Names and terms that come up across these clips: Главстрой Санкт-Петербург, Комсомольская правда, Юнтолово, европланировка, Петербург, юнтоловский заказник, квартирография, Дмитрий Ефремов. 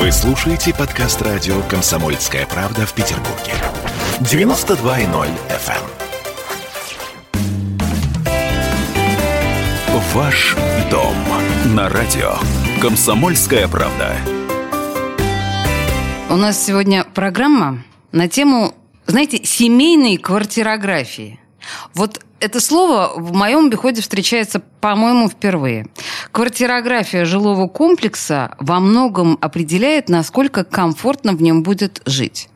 Вы слушаете подкаст радио «Комсомольская правда» в Петербурге. 92.0 FM. Ваш дом на радио «Комсомольская правда». У нас сегодня программа на тему, знаете, семейной квартирографии. Вот это слово в моем обиходе встречается, по-моему, впервые. Квартирография жилого комплекса во многом определяет, насколько комфортно в нем будет жить.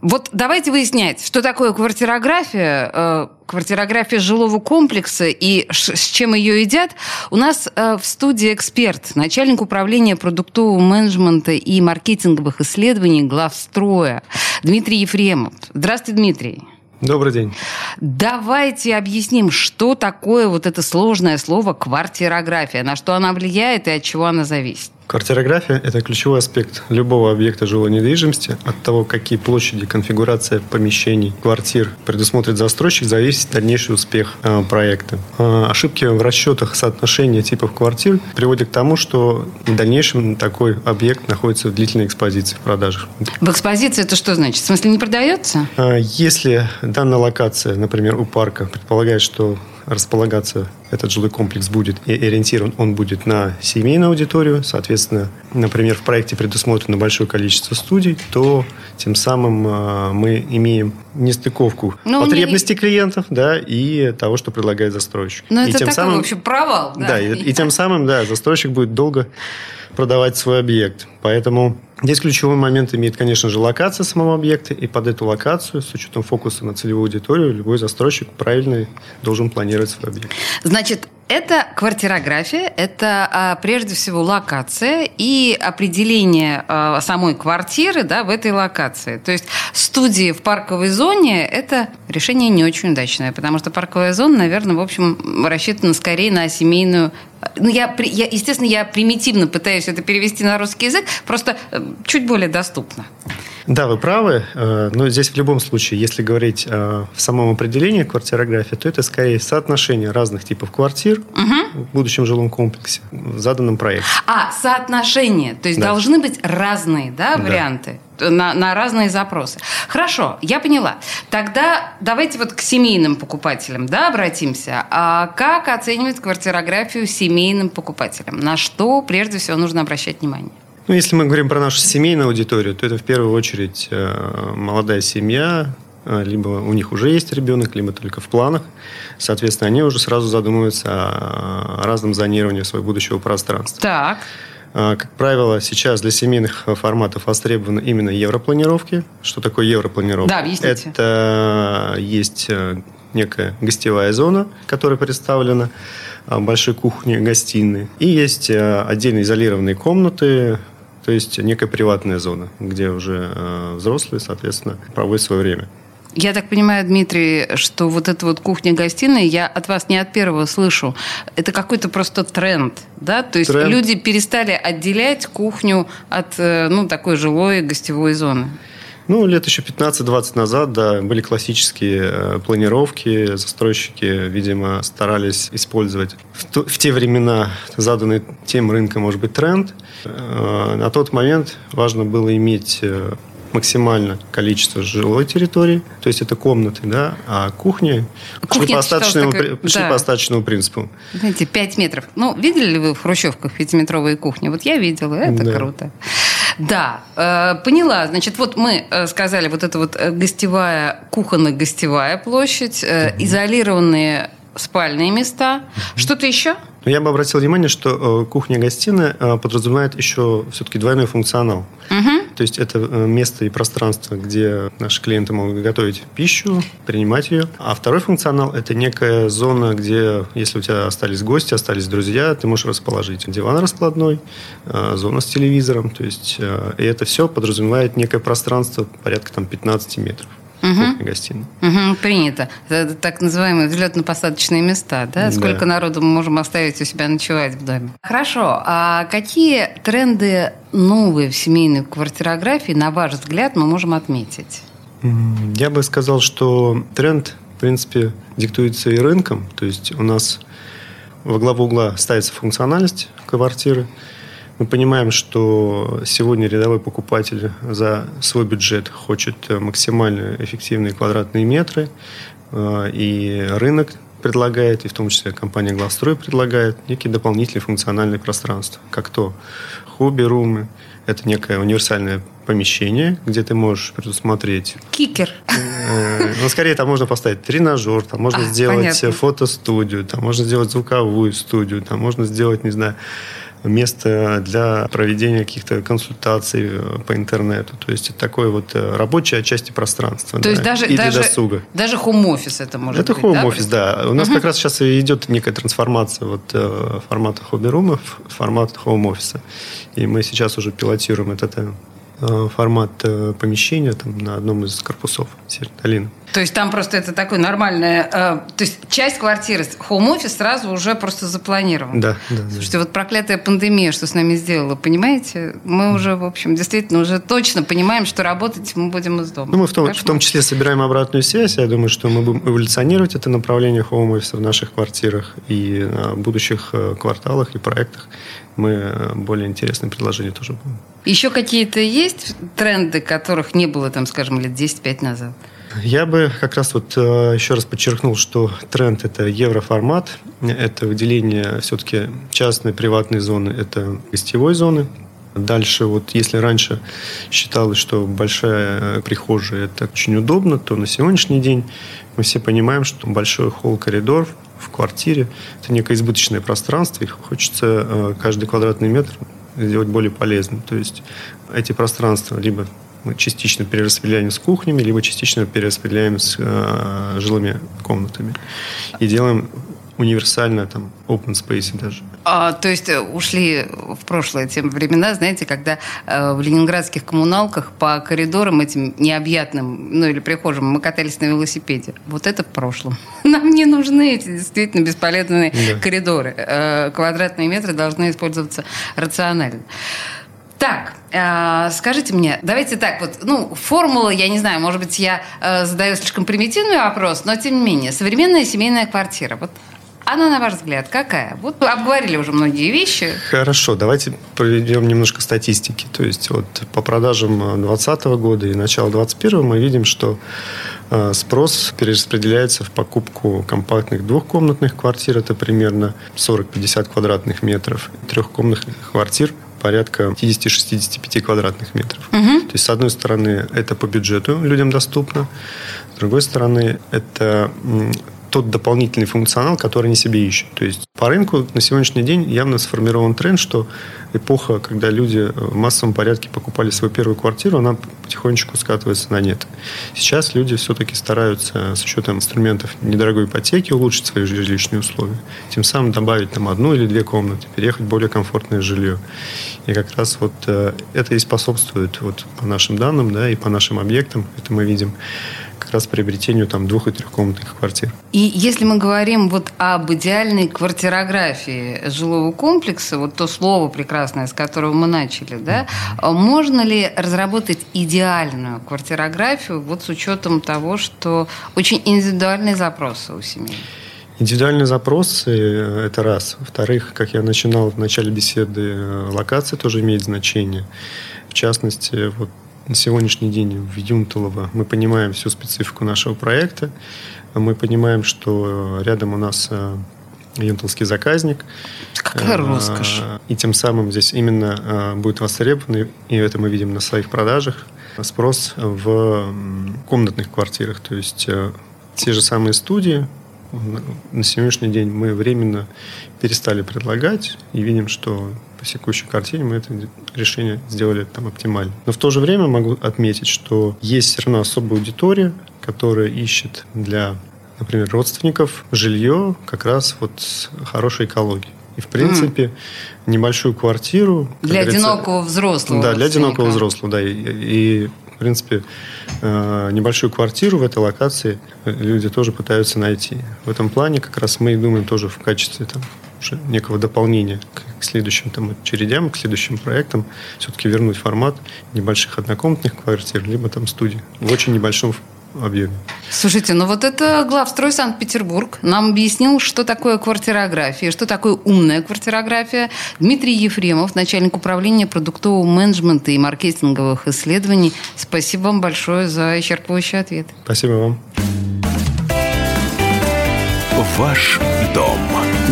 Вот давайте выяснять, что такое квартирография, квартирография жилого комплекса и с чем ее едят. У нас в студии эксперт, начальник управления продуктового менеджмента и маркетинговых исследований Главстроя Дмитрий Ефремов. Здравствуй, Дмитрий. Добрый день. Давайте объясним, что такое вот это сложное слово «квартирография», на что она влияет и от чего она зависит. Квартирография – это ключевой аспект любого объекта жилой недвижимости. От того, какие площади, конфигурация помещений, квартир предусмотрит застройщик, зависит дальнейший успех проекта. Ошибки в расчетах соотношения типов квартир приводят к тому, что в дальнейшем такой объект находится в длительной экспозиции в продажах. В экспозиции это что значит? В смысле, не продается? Если данная локация, например, у парка, предполагает, что располагаться этот жилой комплекс будет и ориентирован он будет на семейную аудиторию, соответственно, например, в проекте предусмотрено большое количество студий, то тем самым мы имеем нестыковку потребностей клиентов, да, и того, что предлагает застройщик. Но и это тем такой, самым, в общем, провал. Да, да и тем самым, да, застройщик будет долго продавать свой объект. Поэтому здесь ключевой момент имеет, конечно же, локация самого объекта, и под эту локацию, с учетом фокуса на целевую аудиторию, любой застройщик правильно должен планировать свой объект. Значит, это квартирография, это прежде всего локация и определение самой квартиры, да, в этой локации. То есть студии в парковой зоне – это решение не очень удачное, потому что парковая зона, наверное, в общем, рассчитана скорее на семейную. Ну, я примитивно пытаюсь это перевести на русский язык, просто чуть более доступно. Да, вы правы, но здесь в любом случае, если говорить в самом определении квартирографии, то это скорее соотношение разных типов квартир в будущем жилом комплексе, в заданном проекте. Соотношение, то есть должны быть разные, да, варианты? На разные запросы. Хорошо, я поняла. Тогда давайте вот к семейным покупателям, да, обратимся. А как оценивать квартирографию семейным покупателям? На что прежде всего нужно обращать внимание? Ну, если мы говорим про нашу семейную аудиторию, то это в первую очередь молодая семья, либо у них уже есть ребенок, либо только в планах. Соответственно, они уже сразу задумываются о разном зонировании своего будущего пространства. Так. Как правило, сейчас для семейных форматов востребованы именно европланировки. Что такое европланировка? Да, объясните. Это есть некая гостевая зона, которая представлена большой кухней, гостиной. И есть отдельно изолированные комнаты, то есть некая приватная зона, где уже взрослые, соответственно, проводят свое время. Я так понимаю, Дмитрий, что вот эта вот кухня-гостиная, я от вас не от первого слышу, это какой-то просто тренд, да? То есть люди перестали отделять кухню от, ну, такой жилой гостевой зоны. Ну, лет еще 15-20 назад, да, были классические планировки. Застройщики, видимо, старались использовать в те времена заданный тем рынка, может быть, тренд. На тот момент важно было иметь максимально количество жилой территории, то есть это комнаты, да, а кухня по остаточному принципу. Знаете, 5 метров. Ну, видели ли вы в хрущевках 5-метровые кухни? Вот я видела, это круто. Да, поняла. Значит, вот мы сказали, вот это вот гостевая, кухонно-гостевая площадь, изолированные спальные места. Что-то еще? Я бы обратил внимание, что кухня-гостиная подразумевает еще все-таки двойной функционал. То есть это место и пространство, где наши клиенты могут готовить пищу, принимать ее. А второй функционал – это некая зона, где, если у тебя остались гости, остались друзья, ты можешь расположить диван раскладной, зона с телевизором. То есть и это все подразумевает некое пространство порядка там, 15 метров. Кухня-гостиная. Принято. Это так называемые взлетно-посадочные места, да? Сколько народу мы можем оставить у себя ночевать в доме? Хорошо. А какие тренды новые в семейной квартирографии, на ваш взгляд, мы можем отметить? Я бы сказал, что тренд, в принципе, диктуется и рынком. То есть у нас во главу угла ставится функциональность квартиры. Мы понимаем, что сегодня рядовой покупатель за свой бюджет хочет максимально эффективные квадратные метры, и рынок предлагает, и в том числе компания «Главстрой» предлагает некие дополнительные функциональные пространства, как то хобби-румы. Это некое универсальное помещение, где ты можешь предусмотреть... Кикер. Ну, скорее, там можно поставить тренажер, там можно сделать фотостудию, там можно сделать звуковую студию, там можно сделать, не знаю, место для проведения каких-то консультаций по интернету. То есть, это такое вот рабочее отчасти пространство. То есть, даже досуга. Даже хоум-офис это может быть, да? Это хоум-офис, да. У нас как раз сейчас идет некая трансформация вот формата хобби-рума в формат хоум-офиса. И мы сейчас уже пилотируем этот формат помещения там, на одном из корпусов Северной. То есть там просто это такое нормальное... то есть часть квартиры, хоум-офис сразу уже просто запланирован. Да. Слушайте, вот проклятая пандемия, что с нами сделала, понимаете? Мы уже, в общем, действительно уже точно понимаем, что работать мы будем из дома. Ну, мы в том числе собираем обратную связь. Я думаю, что мы будем эволюционировать это направление хоум-офиса в наших квартирах и в будущих кварталах и проектах. Мы более интересные предложения тоже будем. Еще какие-то есть тренды, которых не было, там, скажем, лет 10-5 назад? Я бы как раз вот еще раз подчеркнул, что тренд – это евроформат, это выделение все-таки частной приватной зоны, это гостевой зоны. Дальше, вот если раньше считалось, что большая прихожая – это очень удобно, то на сегодняшний день мы все понимаем, что большой холл-коридор в квартире – это некое избыточное пространство, и хочется каждый квадратный метр сделать более полезным. То есть эти пространства либо мы частично перераспределяем с кухнями, либо частично перераспределяем с жилыми комнатами. И делаем универсально там open space даже. То есть ушли в прошлое те времена, знаете, когда в ленинградских коммуналках по коридорам этим необъятным, ну или прихожим, мы катались на велосипеде. Вот это в прошлом. Нам не нужны эти действительно бесполезные коридоры. Квадратные метры должны использоваться рационально. Так, скажите мне, давайте так, вот, формула, я не знаю, может быть, я задаю слишком примитивный вопрос, но тем не менее, современная семейная квартира, вот она, на ваш взгляд, какая? Вот обговорили уже многие вещи. Хорошо, давайте проведем немножко статистики. То есть вот по продажам 2020 года и начала 2021 мы видим, что спрос перераспределяется в покупку компактных двухкомнатных квартир, это примерно 40-50 квадратных метров, трехкомнатных квартир порядка 50-65 квадратных метров. То есть, с одной стороны, это по бюджету людям доступно, с другой стороны, это тот дополнительный функционал, который они себе ищут. То есть, по рынку на сегодняшний день явно сформирован тренд, что эпоха, когда люди в массовом порядке покупали свою первую квартиру, она потихонечку скатывается на нет. Сейчас люди все-таки стараются с учетом инструментов недорогой ипотеки улучшить свои жилищные условия, тем самым добавить там одну или две комнаты, переехать в более комфортное жилье. И как раз вот это и способствует вот, по нашим данным, да, и по нашим объектам, это мы видим, как раз приобретению там, двух- и трехкомнатных квартир. И если мы говорим вот об идеальной квартирографии жилого комплекса, вот то слово прекрасное, с которого мы начали, да, можно ли разработать идеальную квартирографию вот с учетом того, что очень индивидуальные запросы у семей? Индивидуальные запросы – это раз. Во-вторых, как я начинал в начале беседы, локация тоже имеет значение. В частности, вот на сегодняшний день в Юнтолово мы понимаем всю специфику нашего проекта. Мы понимаем, что рядом у нас юнтоловский заказник. Какая роскошь. И тем самым здесь именно будет востребован, и это мы видим на своих продажах, спрос в комнатных квартирах. То есть те же самые студии на сегодняшний день мы временно перестали предлагать и видим, что по текущей картине мы это решение сделали там оптимально. Но в то же время могу отметить, что есть все равно особая аудитория, которая ищет для, например, родственников жилье как раз вот с хорошей экологией. И, в принципе, небольшую квартиру... Для одинокого взрослого. Да, для одинокого взрослого, да. И в принципе, небольшую квартиру в этой локации люди тоже пытаются найти. В этом плане как раз мы и думаем тоже в качестве там, некого дополнения к следующим там, очередям, к следующим проектам все-таки вернуть формат небольших однокомнатных квартир, либо там студий в очень небольшом объеме. Слушайте, ну вот это Главстрой Санкт-Петербург нам объяснил, что такое квартирография, что такое умная квартирография. Дмитрий Ефремов, начальник управления продуктового менеджмента и маркетинговых исследований. Спасибо вам большое за исчерпывающий ответ. Спасибо вам. Ваш дом